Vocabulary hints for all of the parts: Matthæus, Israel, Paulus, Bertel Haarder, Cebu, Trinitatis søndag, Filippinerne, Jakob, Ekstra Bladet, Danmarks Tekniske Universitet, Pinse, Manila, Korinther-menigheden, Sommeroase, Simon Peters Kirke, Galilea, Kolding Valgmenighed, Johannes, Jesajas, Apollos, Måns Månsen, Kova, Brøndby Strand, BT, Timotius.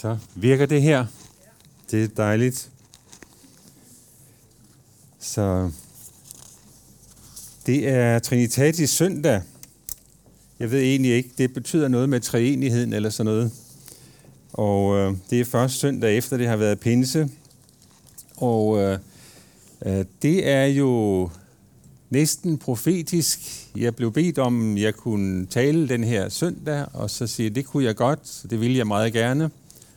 Så virker det her. Det er dejligt. Så det er Trinitatis søndag. Jeg ved egentlig ikke, det betyder noget med treenigheden eller sådan noget. Og det er først søndag efter, det har været pinse. Og det er jo næsten profetisk. Jeg blev bedt om, at jeg kunne tale den her søndag, og så siger det kunne jeg godt, det ville jeg meget gerne.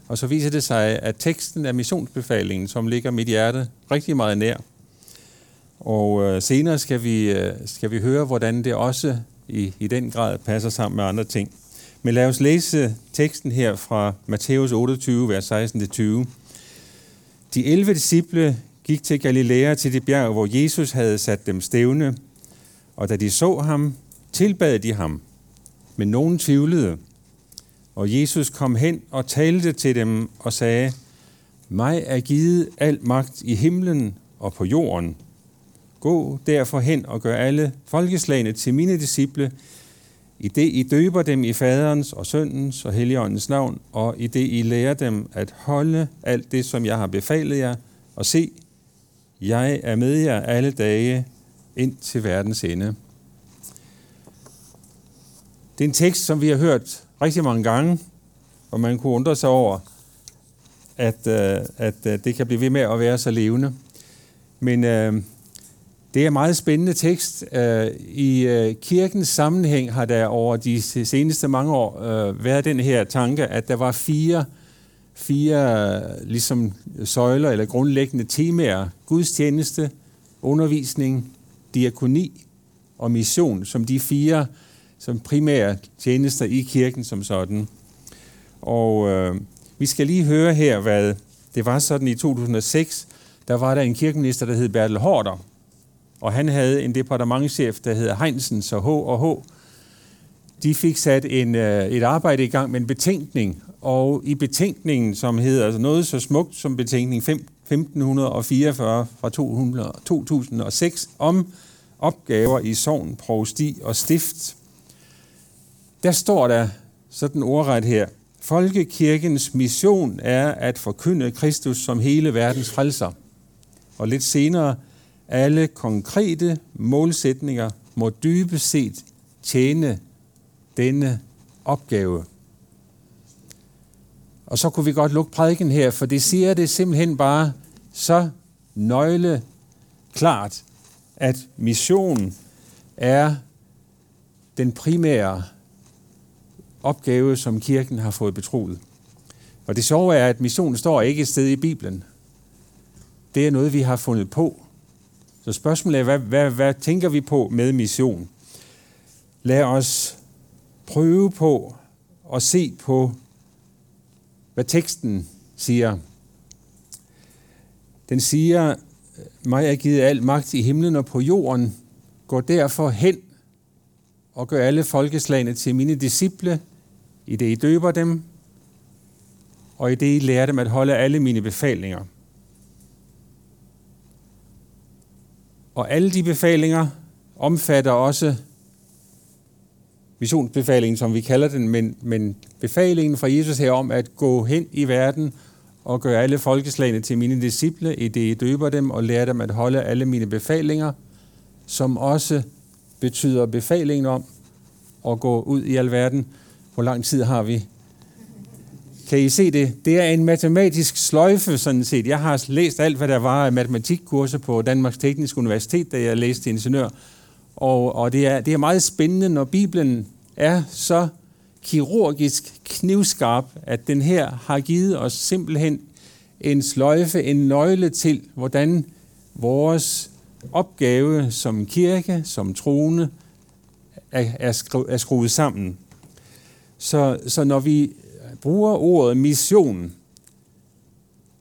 Og så viser det sig, at teksten af missionsbefalingen, som ligger mit hjerte rigtig meget nær. Og senere skal vi høre, hvordan det også i den grad passer sammen med andre ting. Men lad os læse teksten her fra Matthæus 28, vers 16-20. De 11 disciple gik til Galilea, til det bjerg, hvor Jesus havde sat dem stævne. Og da de så ham, tilbad de ham. Men nogen tvivlede. Og Jesus kom hen og talte til dem og sagde, mig er givet al magt i himlen og på jorden. Gå derfor hen og gør alle folkeslagene til mine disciple, i det I døber dem i Faderens og Søndens og Helligåndens navn, og i det I lærer dem at holde alt det, som jeg har befalet jer, og se, jeg er med jer alle dage ind til verdens ende. Det er en tekst, som vi har hørt rigtig mange gange, og man kunne undre sig over, at det kan blive ved med at være så levende. Men det er en meget spændende tekst. I kirkens sammenhæng har der over de seneste mange år været den her tanke, at der var fire ligesom søjler eller grundlæggende temaer. Gudstjeneste, undervisning, diakoni og mission, som de fire som primære tjenester i kirken som sådan. Og vi skal lige høre her, hvad det var sådan i 2006. Der var der en kirkeminister, der hed Bertel Haarder. Og han havde en departementschef, der hedder Heinsens og H&H. De fik sat et arbejde i gang med en betænkning. Og i betænkningen, som hedder altså noget så smukt som betænkning 1544 fra 2006, om opgaver i sogn, provsti og stift, der står der sådan ordret her. Folkekirkens mission er at forkynde Kristus som hele verdens frelser. Og lidt senere, alle konkrete målsætninger må dybest set tjene denne opgave. Og så kunne vi godt lukke prædiken her, for det siger det simpelthen bare så nøgleklart, at mission er den primære opgave, som kirken har fået betroet. Og det sjove er, at mission står ikke et sted i Bibelen. Det er noget, vi har fundet på. Så spørgsmålet er, hvad tænker vi på med mission? Lad os prøve på at se på, hvad teksten siger. Den siger, mig er givet al magt i himlen og på jorden. Gå derfor hen og gør alle folkeslagene til mine disciple, i det I døber dem, og i det I lærer dem at holde alle mine befalinger. Og alle de befalinger omfatter også missionsbefalingen, som vi kalder den, men befalingen fra Jesus her om at gå hen i verden og gøre alle folkeslagene til mine disciple, i det I døber dem og lærer dem at holde alle mine befalinger, som også betyder befalingen om at gå ud i alverden. Hvor lang tid har vi? Kan I se det? Det er en matematisk sløjfe, sådan set. Jeg har læst alt, hvad der var af matematikkurser på Danmarks Tekniske Universitet, da jeg læste ingeniør. Og det er meget spændende, når Bibelen er så kirurgisk knivskarp, at den her har givet os simpelthen en sløjfe, en nøgle til, hvordan vores opgave som kirke, som troende, er skruet sammen. Så når vi bruger ordet mission,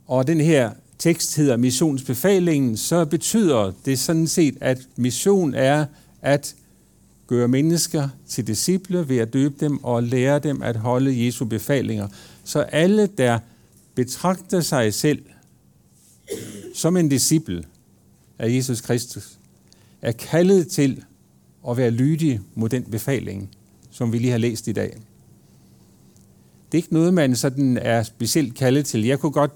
og den her tekst hedder missionsbefalingen, så betyder det sådan set, at mission er at gøre mennesker til disciple ved at døbe dem og lære dem at holde Jesu befalinger. Så alle, der betragter sig selv som en disciple af Jesus Kristus, er kaldet til at være lydige mod den befaling, som vi lige har læst i dag. Det er ikke noget, man sådan er specielt kaldet til. Jeg kunne godt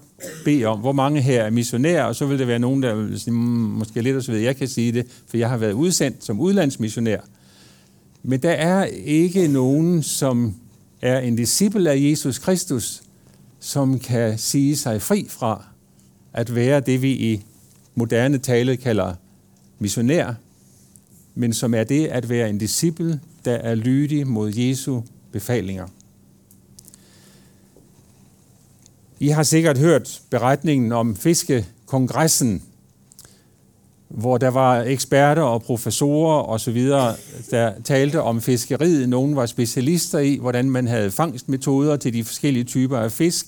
bede om, hvor mange her er missionærer, og så vil der være nogen, der vil sige, måske lidt og så videre. Jeg kan sige det, for jeg har været udsendt som udlandsmissionær. Men der er ikke nogen, som er en disciple af Jesus Kristus, som kan sige sig fri fra at være det, vi i moderne tale kalder missionær, men som er det at være en disciple, der er lydig mod Jesu befalinger. I har sikkert hørt beretningen om fiskekongressen, hvor der var eksperter og professorer osv., der talte om fiskeriet. Nogle var specialister i, hvordan man havde fangstmetoder til de forskellige typer af fisk.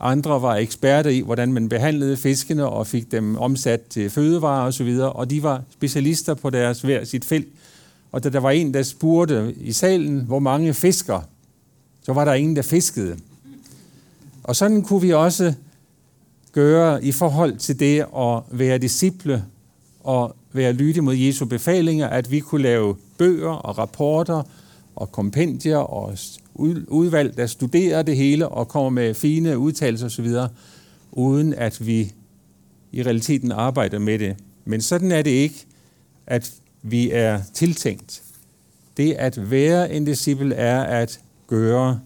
Andre var eksperter i, hvordan man behandlede fiskene og fik dem omsat til fødevarer osv., og de var specialister på deres hver sit felt. Og da der var en, der spurgte i salen, hvor mange fisker, så var der ingen, der fiskede. Og sådan kunne vi også gøre i forhold til det at være disciple og være lydig mod Jesu befalinger, at vi kunne lave bøger og rapporter og kompendier og udvalg, der studerer det hele og kommer med fine udtalelser osv., uden at vi i realiteten arbejder med det. Men sådan er det ikke, at vi er tiltænkt. Det at være en disciple er at gøre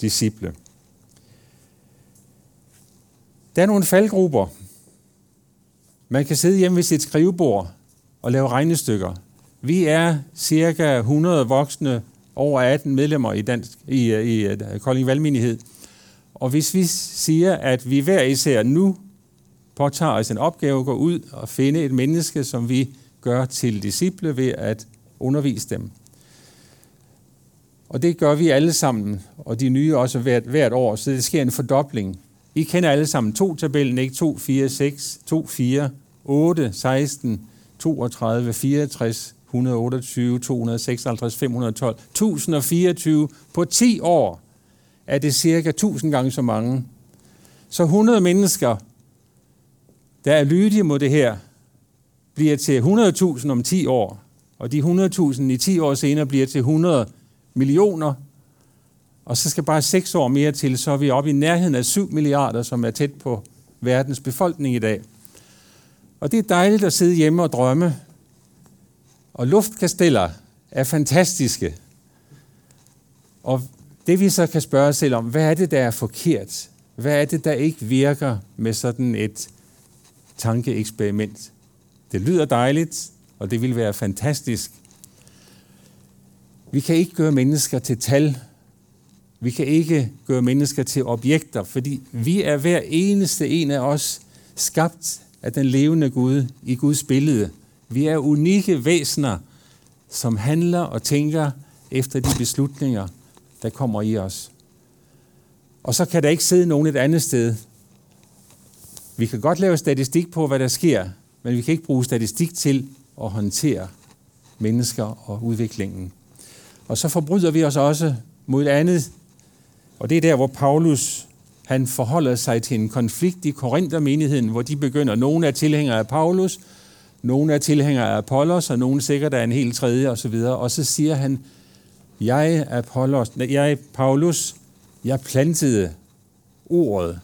disciple. Der er nogle faldgrupper. Man kan sidde hjemme ved sit skrivebord og lave regnestykker. Vi er ca. 100 voksne, over 18 medlemmer i Kolding Valgmenighed. Og hvis vi siger, at vi hver især nu påtager os en opgave, går ud og finde et menneske, som vi gør til disciple ved at undervise dem. Og det gør vi alle sammen, og de nye også hvert år, så det sker en fordobling. I kender alle sammen 2-tabellen, ikke? 2, 4, 6, 2, 4, 8, 16, 32, 64, 128, 256, 512, 1024. På 10 år er det cirka 1000 gange så mange. Så 100 mennesker, der er lydige mod det her, bliver til 100.000 om 10 år. Og de 100.000 i 10 år senere bliver til 100 millioner. Og så skal bare 6 år mere til, så er vi oppe i nærheden af 7 milliarder, som er tæt på verdens befolkning i dag. Og det er dejligt at sidde hjemme og drømme. Og luftkasteller er fantastiske. Og det vi så kan spørge os selv om, hvad er det, der er forkert? Hvad er det, der ikke virker med sådan et tankeeksperiment? Det lyder dejligt, og det vil være fantastisk. Vi kan ikke gøre mennesker til tal. Vi kan ikke gøre mennesker til objekter, fordi vi er hver eneste en af os skabt af den levende Gud i Guds billede. Vi er unikke væsener, som handler og tænker efter de beslutninger, der kommer i os. Og så kan der ikke sidde nogen et andet sted. Vi kan godt lave statistik på, hvad der sker, men vi kan ikke bruge statistik til at håndtere mennesker og udviklingen. Og så forbryder vi os også mod andet. Og det er der, hvor Paulus han forholder sig til en konflikt i Korinther-menigheden, hvor de begynder. Nogle er tilhængere af Paulus, nogle er tilhængere af Apollos, og nogle sikkert er en helt tredje osv. Og så siger han, jeg, Paulus, jeg plantede ordet,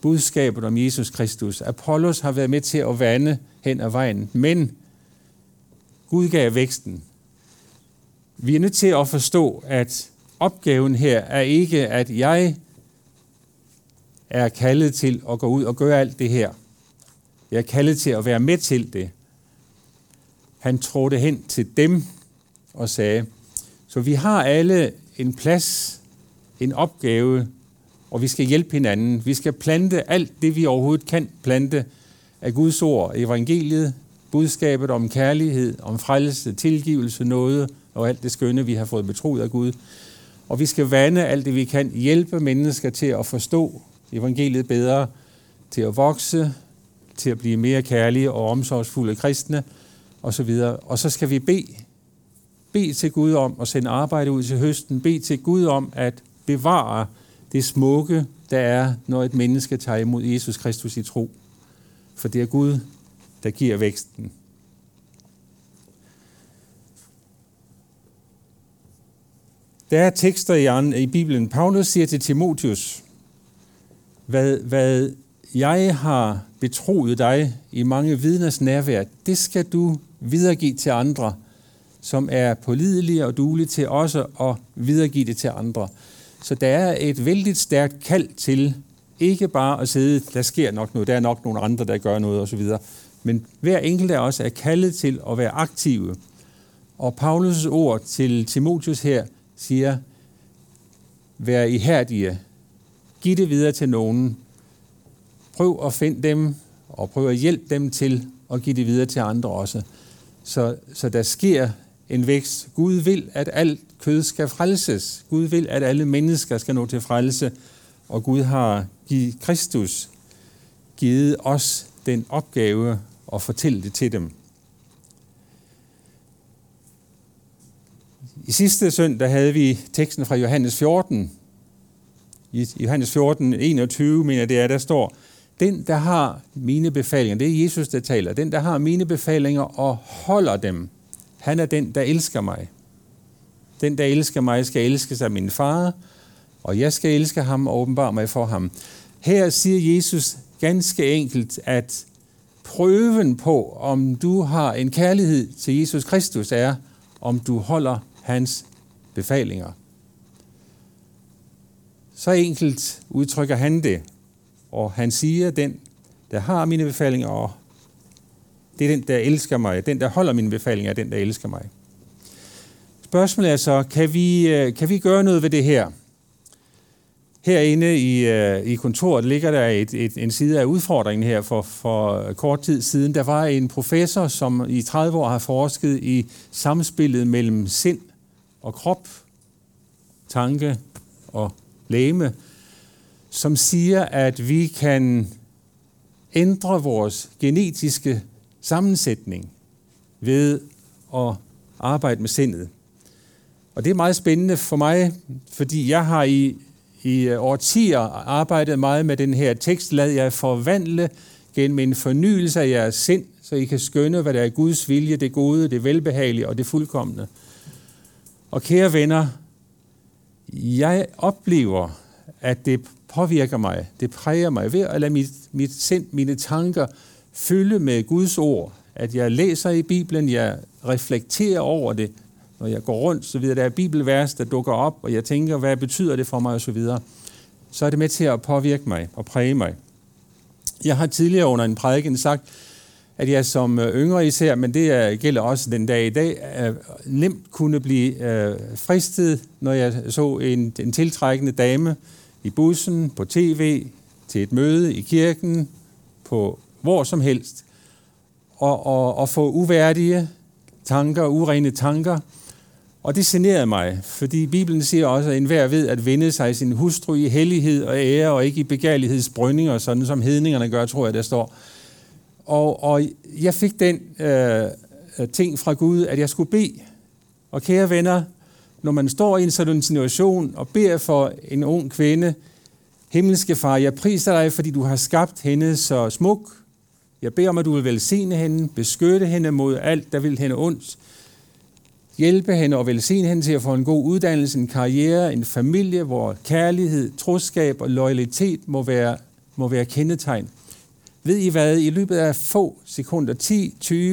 budskabet om Jesus Kristus. Apollos har været med til at vande hen ad vejen, men Gud gav væksten. Vi er nødt til at forstå, at opgaven her er ikke, at jeg er kaldet til at gå ud og gøre alt det her. Jeg er kaldet til at være med til det. Han trådte hen til dem og sagde, så vi har alle en plads, en opgave, og vi skal hjælpe hinanden. Vi skal plante alt det, vi overhovedet kan plante af Guds ord, evangeliet, budskabet om kærlighed, om frelse, tilgivelse, nåde og alt det skønne, vi har fået betroet af Gud. Og vi skal vande alt det, vi kan, hjælpe mennesker til at forstå evangeliet bedre, til at vokse, til at blive mere kærlige og omsorgsfulde kristne osv. Og så skal vi bede. Bede til Gud om at sende arbejde ud til høsten. Bede til Gud om at bevare det smukke, der er, når et menneske tager imod Jesus Kristus i tro. For det er Gud, der giver væksten. Der er tekster i Bibelen. Paulus siger til Timotius, hvad jeg har betroet dig i mange vidners nærvær, det skal du videregive til andre, som er pålidelige og duelige til også at videregive det til andre. Så der er et vældig stærkt kald til ikke bare at sidde, der sker nok noget, der er nok nogle andre, der gør noget osv., men hver enkelt af os er kaldet til at være aktive. Og Paulus' ord til Timotius her siger, vær ihærdige, giv det videre til nogen, prøv at finde dem, og prøv at hjælpe dem til at give det videre til andre også. Så der sker en vækst. Gud vil, at alt kød skal frelses. Gud vil, at alle mennesker skal nå til frelse. Og Gud har i Kristus givet os den opgave at fortælle det til dem. I sidste søndag havde vi teksten fra Johannes 14. I Johannes 14, 21, mener det er, der står, den, der har mine befalinger, det er Jesus, der taler, den, der har mine befalinger og holder dem, han er den, der elsker mig. Den, der elsker mig, skal elske sig min far, og jeg skal elske ham og åbenbare mig for ham. Her siger Jesus ganske enkelt, at prøven på, om du har en kærlighed til Jesus Kristus, er, om du holder hans befalinger. Så enkelt udtrykker han det, og han siger, den, der har mine befalinger, og det er den, der elsker mig. Den, der holder mine befalinger, er den, der elsker mig. Spørgsmålet er så, kan vi gøre noget ved det her? Herinde i kontoret ligger der en side af udfordringen her for kort tid siden. Der var en professor, som i 30 år har forsket i samspillet mellem sind og krop, tanke og legeme, som siger, at vi kan ændre vores genetiske sammensætning ved at arbejde med sindet. Og det er meget spændende for mig, fordi jeg har i årtier arbejdet meget med den her tekst. Lad jer forvandle gennem en fornyelse af jeres sind, så I kan skønne, hvad der er Guds vilje, det gode, det velbehagelige og det fuldkomne. Og kære venner, jeg oplever, at det påvirker mig, det præger mig ved at lade mit sind, mine tanker fylde med Guds ord. At jeg læser i Bibelen, jeg reflekterer over det, når jeg går rundt, så videre. Der er bibelvers, der dukker op, og jeg tænker, hvad betyder det for mig, og så videre. Så er det med til at påvirke mig og præge mig. Jeg har tidligere under en prædiken sagt, at jeg som yngre især, men det gælder også den dag i dag, nemt kunne blive fristet, når jeg så en tiltrækkende dame i bussen, på tv, til et møde i kirken, på hvor som helst, og få uværdige tanker, urene tanker. Og det generede mig, fordi Bibelen siger også, at enhver ved at vende sig i sin hustru i hellighed og ære, og ikke i begærlighedsbryndinger, sådan som hedningerne gør, tror jeg, der står. Og jeg fik den ting fra Gud, at jeg skulle bede. Og kære venner, når man står i en sådan situation og beder for en ung kvinde, himmelske far, jeg priser dig, fordi du har skabt hende så smuk. Jeg beder om, at du vil velsigne hende, beskytte hende mod alt, der vil hende ondt. Hjælpe hende og velsigne hende til at få en god uddannelse, en karriere, en familie, hvor kærlighed, troskab og loyalitet må være kendetegn. Ved I hvad? I løbet af få sekunder,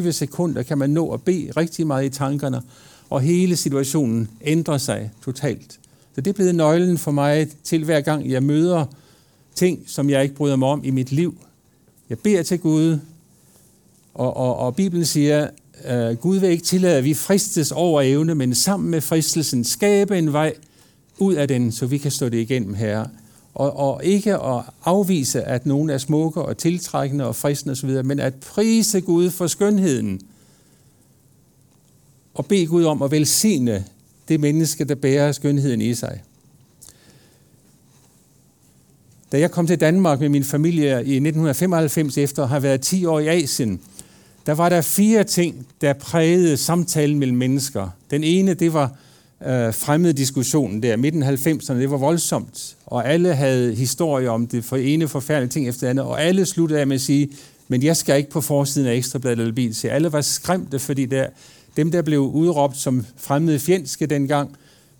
10-20 sekunder, kan man nå at bede rigtig meget i tankerne, og hele situationen ændrer sig totalt. Så det er blevet nøglen for mig til hver gang, jeg møder ting, som jeg ikke bryder mig om i mit liv. Jeg beder til Gud, og Bibelen siger, Gud vil ikke tillade, at vi fristes over evne, men sammen med fristelsen skabe en vej ud af den, så vi kan stå det igennem, Herre. Og ikke at afvise, at nogen er smukke og tiltrækkende og fristende osv., men at prise Gud for skønheden. Og bede Gud om at velsigne det menneske, der bærer skønheden i sig. Da jeg kom til Danmark med min familie i 1995 efter at have været 10 år i Asien, der var der 4 ting, der prægede samtalen mellem mennesker. Den ene, det var fremmede diskussionen der midten af 90'erne, det var voldsomt, og alle havde historier om det for ene forfærdelige ting efter andet, og alle sluttede af med at sige, men jeg skal ikke på forsiden af Ekstra Bladet eller Pinse. Alle var skræmte, fordi dem, der blev udråbt som fremmede fjendske dengang,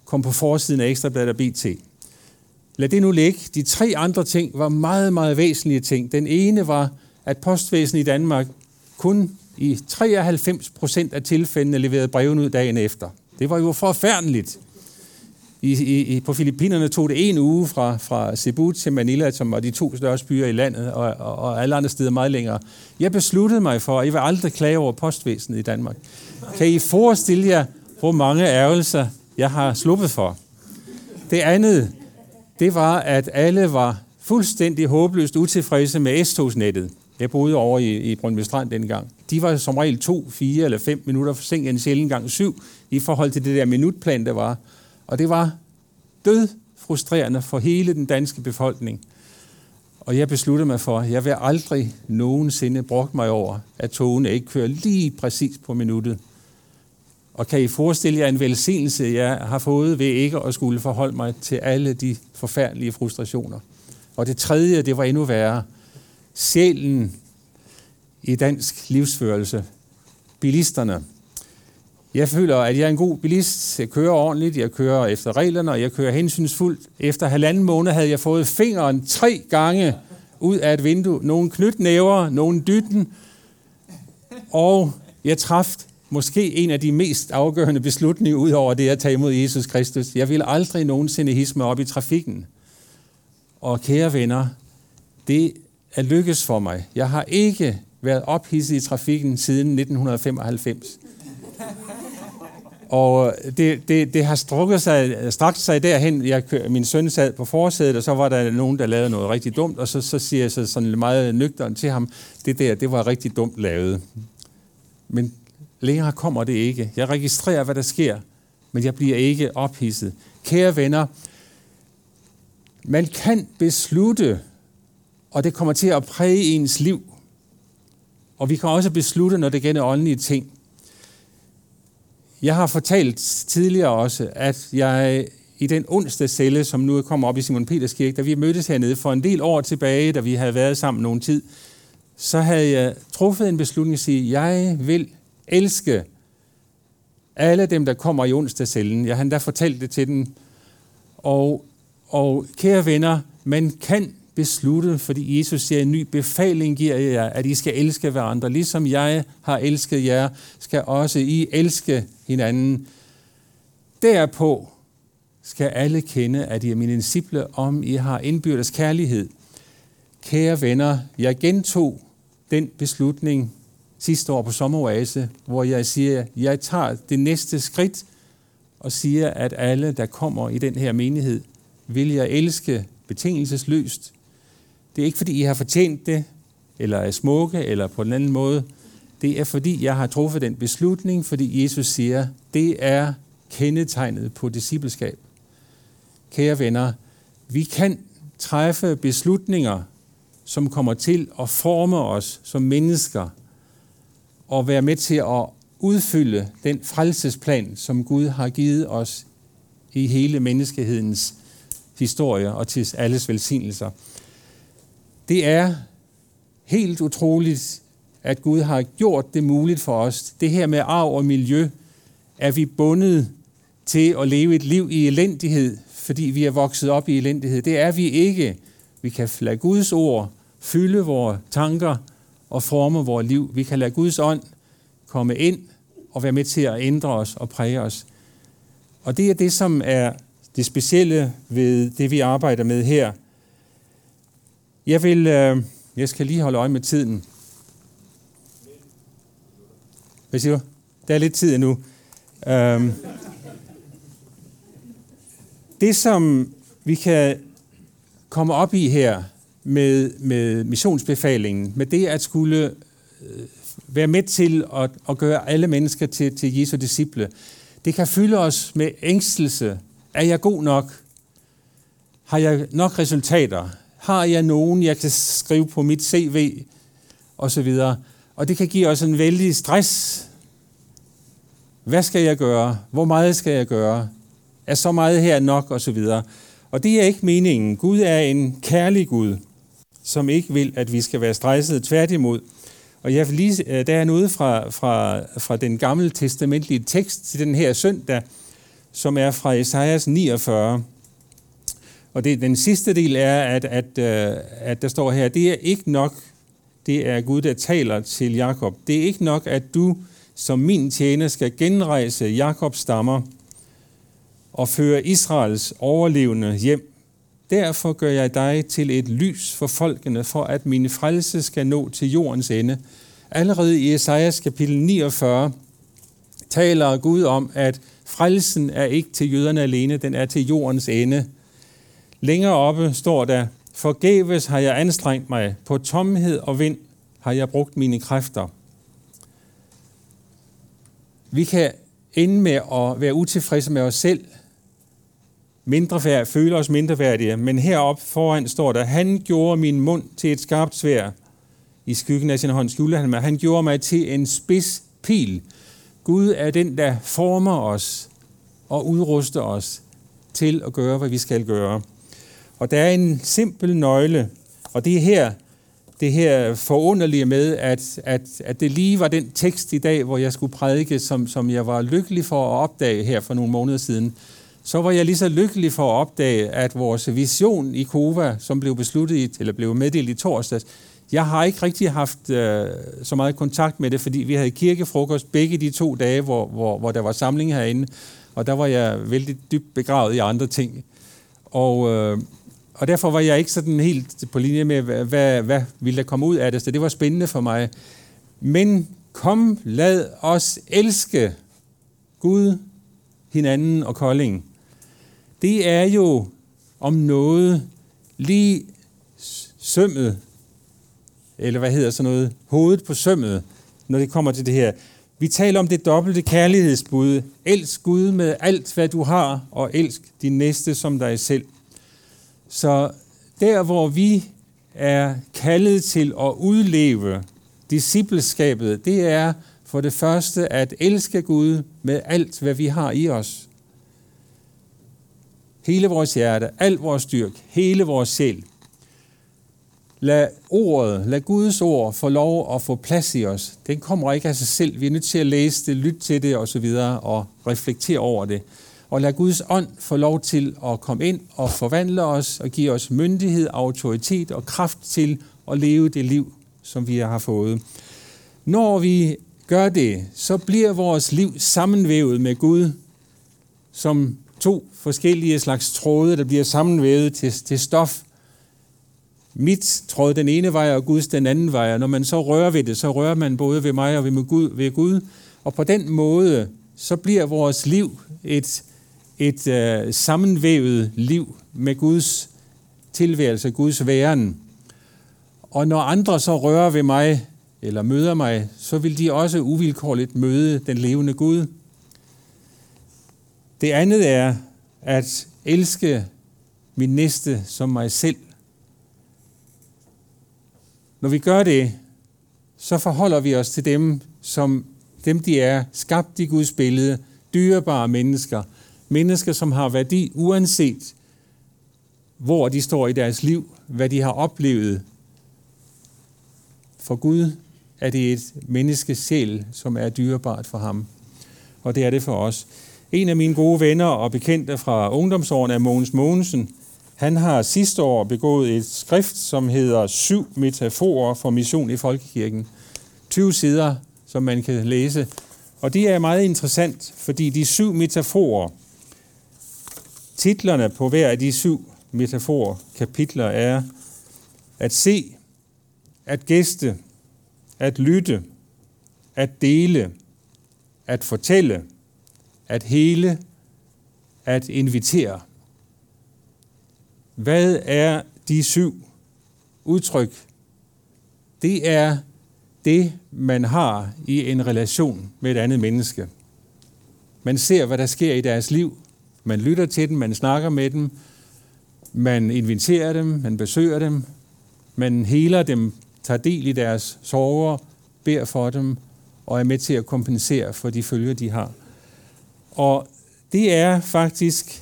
kom på forsiden af Ekstra Bladet og BT. Lad det nu ligge. De tre andre ting var meget, meget væsentlige ting. Den ene var, at postvæsenet i Danmark kun i 93% af tilfældene leverede breven ud dagen efter. Det var jo forfærdeligt. På Filippinerne tog det en uge fra Cebu til Manila, som var de to største byer i landet, og alle andre steder meget længere. Jeg besluttede mig for, at I vil aldrig klage over postvæsenet i Danmark. Kan I forestille jer, hvor mange ærgelser jeg har sluppet for? Det andet, det var, at alle var fuldstændig håbløst utilfredse med S-togsnettet. Jeg boede over i Brøndby Strand dengang. De var som regel 2, 4 eller 5 minutter forsinket, en sjældent gang 7, i forhold til det der minutplan, der var. Og det var død frustrerende for hele den danske befolkning. Og jeg besluttede mig for, at jeg vil aldrig nogensinde brokke mig over, at togene ikke kører lige præcis på minuttet. Og kan I forestille jer en velsignelse, jeg har fået ved ikke at skulle forholde mig til alle de forfærdelige frustrationer. Og det tredje, det var endnu værre. Sjælen i dansk livsførelse. Bilisterne. Jeg føler, at jeg er en god bilist. Jeg kører ordentligt, jeg kører efter reglerne, og jeg kører hensynsfuldt. Efter 1,5 måned havde jeg fået fingeren 3 gange ud af et vindue. Nogle knytnæver, nogle dytten. Og jeg traf måske en af de mest afgørende beslutninger ud over det at tage imod Jesus Kristus. Jeg ville aldrig nogensinde hisse mig op i trafikken. Og kære venner, det er lykkes for mig. Jeg har ikke været ophidset i trafikken siden 1995. Og det har strakt sig derhen. Min søn sad på forsædet, og så var der nogen, der lavede noget rigtig dumt, og så siger jeg så sådan meget nøgteren til ham, det var rigtig dumt lavet. Men længere kommer det ikke. Jeg registrerer, hvad der sker, men jeg bliver ikke ophidset. Kære venner, man kan beslutte, og det kommer til at præge ens liv. Og vi kan også beslutte, når det gælder åndelige ting. Jeg har fortalt tidligere også, at jeg i den onsdagscelle, som nu kommer op i Simon Peters Kirke, da vi mødtes hernede for en del år tilbage, da vi havde været sammen nogen tid, så havde jeg truffet en beslutning at sige, at jeg vil elske alle dem, der kommer i onsdagscellen. Jeg har endda fortalt det til dem. Og kære venner, man kan beslutte, fordi Jesus siger, en ny befaling giver jer, at I skal elske hverandre. Ligesom jeg har elsket jer, skal også I elske hinanden. Derpå skal alle kende, at I er mine disciple, om I har indbyrdes kærlighed. Kære venner, jeg gentog den beslutning sidste år på Sommeroase, hvor jeg siger, at jeg tager det næste skridt og siger, at alle, der kommer i den her menighed, vil jeg elske betingelsesløst. Det er ikke, fordi I har fortjent det, eller er smukke, eller på en anden måde. Det er, fordi jeg har truffet den beslutning, fordi Jesus siger, det er kendetegnet på discipleskab. Kære venner, vi kan træffe beslutninger, som kommer til at forme os som mennesker, og være med til at udfylde den frelsesplan, som Gud har givet os i hele menneskehedens historie og til alles velsignelser. Det er helt utroligt, at Gud har gjort det muligt for os. Det her med arv og miljø, er vi bundet til at leve et liv i elendighed, fordi vi er vokset op i elendighed. Det er vi ikke. Vi kan lade Guds ord fylde vores tanker og forme vores liv. Vi kan lade Guds ånd komme ind og være med til at ændre os og præge os. Og det er det, som er det specielle ved det, vi arbejder med her. Jeg skal lige holde øje med tiden. Hvad siger du? Der er lidt tid endnu. Det, som vi kan komme op i her med missionsbefalingen, med det at skulle være med til at gøre alle mennesker til Jesu disciple, det kan fylde os med ængstelse. Er jeg god nok? Har jeg nok resultater? Har jeg nogen, jeg kan skrive på mit CV? Og så videre. Og det kan give os en vældig stress. Hvad skal jeg gøre? Hvor meget skal jeg gøre? Er så meget her nok? Og så videre. Og det er ikke meningen. Gud er en kærlig Gud, som ikke vil, at vi skal være stressede. Tværtimod. Og jeg vil lige, der er noget fra den gamle testamentlige tekst til den her søndag, som er fra Jesajas 49. Og det, den sidste del er, at der står her, det er ikke nok, det er Gud, der taler til Jakob. Det er ikke nok, at du som min tjener skal genrejse Jakobs stammer og føre Israels overlevende hjem. Derfor gør jeg dig til et lys for folkene, for at mine frelse skal nå til jordens ende. Allerede i Jesajas kapitel 49 taler Gud om, at frelsen er ikke til jøderne alene, den er til jordens ende. Længere oppe står der, forgæves har jeg anstrengt mig, på tomhed og vind har jeg brugt mine kræfter. Vi kan ende med at være utilfredse med os selv, føle os mindreværdige, men heroppe foran står der, han gjorde min mund til et skarpt sværd. I skyggen af sin hånd skjulte han mig. Han gjorde mig til en spids pil. Gud er den, der former os og udruster os til at gøre, hvad vi skal gøre. Og der er en simpel nøgle, og det er her, det her forunderlige med, at det lige var den tekst i dag, hvor jeg skulle prædike, som jeg var lykkelig for at opdage her for nogle måneder siden. Så var jeg lige så lykkelig for at opdage, at vores vision i Kova, som blev meddelt i torsdags, jeg har ikke rigtig haft så meget kontakt med det, fordi vi havde kirkefrokost begge de 2 dage, hvor der var samling herinde, og der var jeg vældig dybt begravet i andre ting. Og derfor var jeg ikke sådan helt på linje med, hvad ville der komme ud af det, så det var spændende for mig. Men kom, lad os elske Gud, hinanden og Kolding. Det er jo om noget lige sømmet, eller hovedet på sømmet, når det kommer til det her. Vi taler om det dobbelte kærlighedsbud. Elsk Gud med alt, hvad du har, og elsk din næste som dig selv. Så der, hvor vi er kaldet til at udleve discipleskabet, det er for det første at elske Gud med alt, hvad vi har i os. Hele vores hjerte, al vores styrke, hele vores sjæl. Lad Guds ord få lov at få plads i os. Den kommer ikke af sig selv. Vi er nødt til at læse det, lytte til det osv. og reflektere over det. Og lad Guds ånd få lov til at komme ind og forvandle os og give os myndighed, autoritet og kraft til at leve det liv, som vi har fået. Når vi gør det, så bliver vores liv sammenvævet med Gud som 2 forskellige slags tråde, der bliver sammenvævet til stof. Mit tråd den ene vej og Guds den anden vej, og når man så rører ved det, så rører man både ved mig og ved Gud. Og på den måde, så bliver vores liv et sammenvævet liv med Guds tilværelse, Guds væren. Og når andre så rører ved mig, eller møder mig, så vil de også uvilkårligt møde den levende Gud. Det andet er at elske min næste som mig selv. Når vi gør det, så forholder vi os til dem, som dem de er, skabt i Guds billede, dyrebare mennesker. Mennesker, som har værdi, uanset hvor de står i deres liv, hvad de har oplevet. For Gud er det et menneskes sjæl, som er dyrebart for ham. Og det er det for os. En af mine gode venner og bekendte fra ungdomsårene er Måns Månsen. Han har sidste år begået et skrift, som hedder 7 Metaforer for Mission i Folkekirken. 20 sider, som man kan læse. Og det er meget interessant, fordi de 7 metaforer, titlerne på hver af de 7 metaforkapitler er at se, at gæste, at lytte, at dele, at fortælle, at hele, at invitere. Hvad er de 7 udtryk? Det er det, man har i en relation med et andet menneske. Man ser, hvad der sker i deres liv. Man lytter til dem, man snakker med dem, man inviterer dem, man besøger dem, man heler dem, tager del i deres sorger, beder for dem og er med til at kompensere for de følger, de har. Og det er faktisk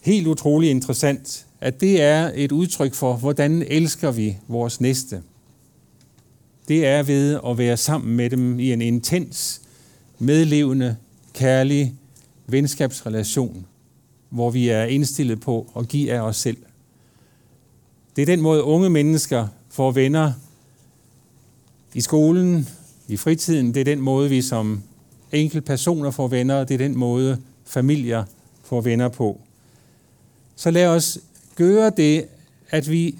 helt utrolig interessant, at det er et udtryk for, hvordan elsker vi vores næste. Det er ved at være sammen med dem i en intens, medlevende, kærlig, venskabsrelation, hvor vi er indstillet på at give af os selv. Det er den måde, unge mennesker får venner i skolen, i fritiden. Det er den måde, vi som enkelte personer får venner. Det er den måde, familier får venner på. Så lad os gøre det, at vi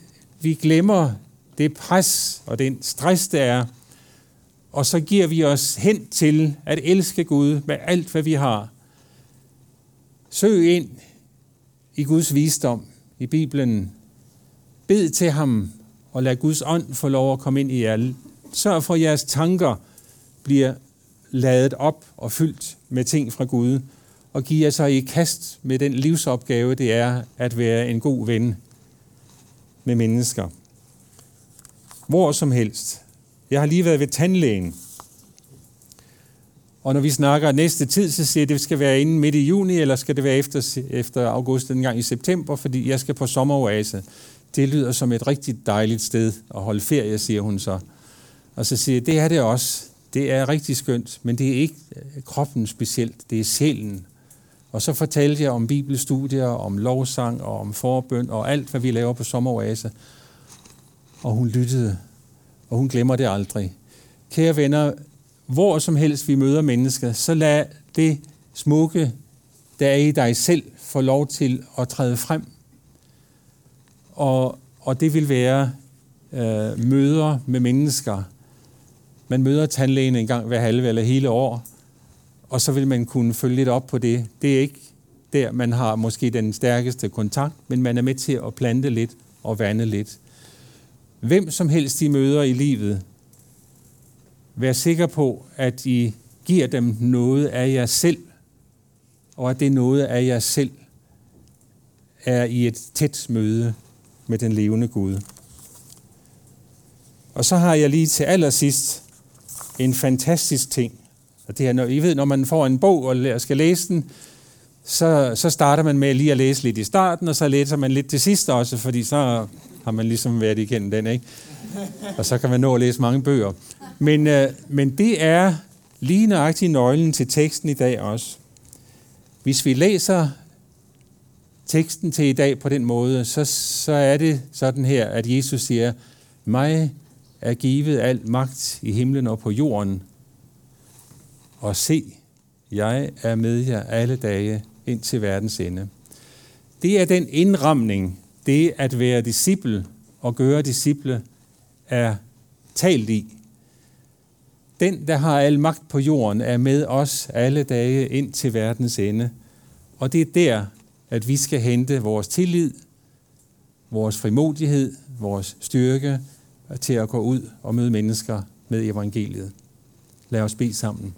glemmer det pres og den stress, der er. Og så giver vi os hen til at elske Gud med alt, hvad vi har. Søg ind i Guds visdom i Bibelen. Bed til ham og lad Guds ånd få lov at komme ind i jer. Sørg for, at jeres tanker bliver ladet op og fyldt med ting fra Gud. Og giv jer så i kast med den livsopgave, det er at være en god ven med mennesker. Hvor som helst. Jeg har lige været ved tandlægen. Og når vi snakker næste tid, så siger jeg, at det skal være inden midt i juni, eller skal det være efter august, en gang i september, fordi jeg skal på Sommeroase. Det lyder som et rigtig dejligt sted at holde ferie, siger hun så. Og så siger jeg, det er det også. Det er rigtig skønt, men det er ikke kroppen specielt, det er sjælen. Og så fortalte jeg om bibelstudier, om lovsang og om forbøn og alt, hvad vi laver på Sommeroase. Og hun lyttede, og hun glemmer det aldrig. Kære venner, hvor som helst vi møder mennesker, så lad det smukke, der er i dig selv, få lov til at træde frem. Og det vil være møder med mennesker. Man møder tandlægen en gang hver halve eller hele år, og så vil man kunne følge lidt op på det. Det er ikke der, man har måske den stærkeste kontakt, men man er med til at plante lidt og vande lidt. Hvem som helst de møder i livet, vær sikker på, at I giver dem noget af jer selv, og at det noget af jer selv er i et tæt møde med den levende Gud. Og så har jeg lige til allersidst en fantastisk ting. Og det er, når I ved, når man får en bog og skal læse den, så starter man med lige at læse lidt i starten, og så læser man lidt til sidst også, fordi så har man ligesom været igennem den, ikke? Og så kan man nå at læse mange bøger. Men det er lige nøjagtigt nøglen til teksten i dag også. Hvis vi læser teksten til i dag på den måde, så er det sådan her, at Jesus siger, mig er givet al magt i himlen og på jorden. Og se, jeg er med jer alle dage ind til verdens ende. Det er den indramning, det at være disciple og gøre disciple er talt i. Den, der har al magt på jorden, er med os alle dage ind til verdens ende. Og det er der, at vi skal hente vores tillid, vores frimodighed, vores styrke til at gå ud og møde mennesker med evangeliet. Lad os bede sammen.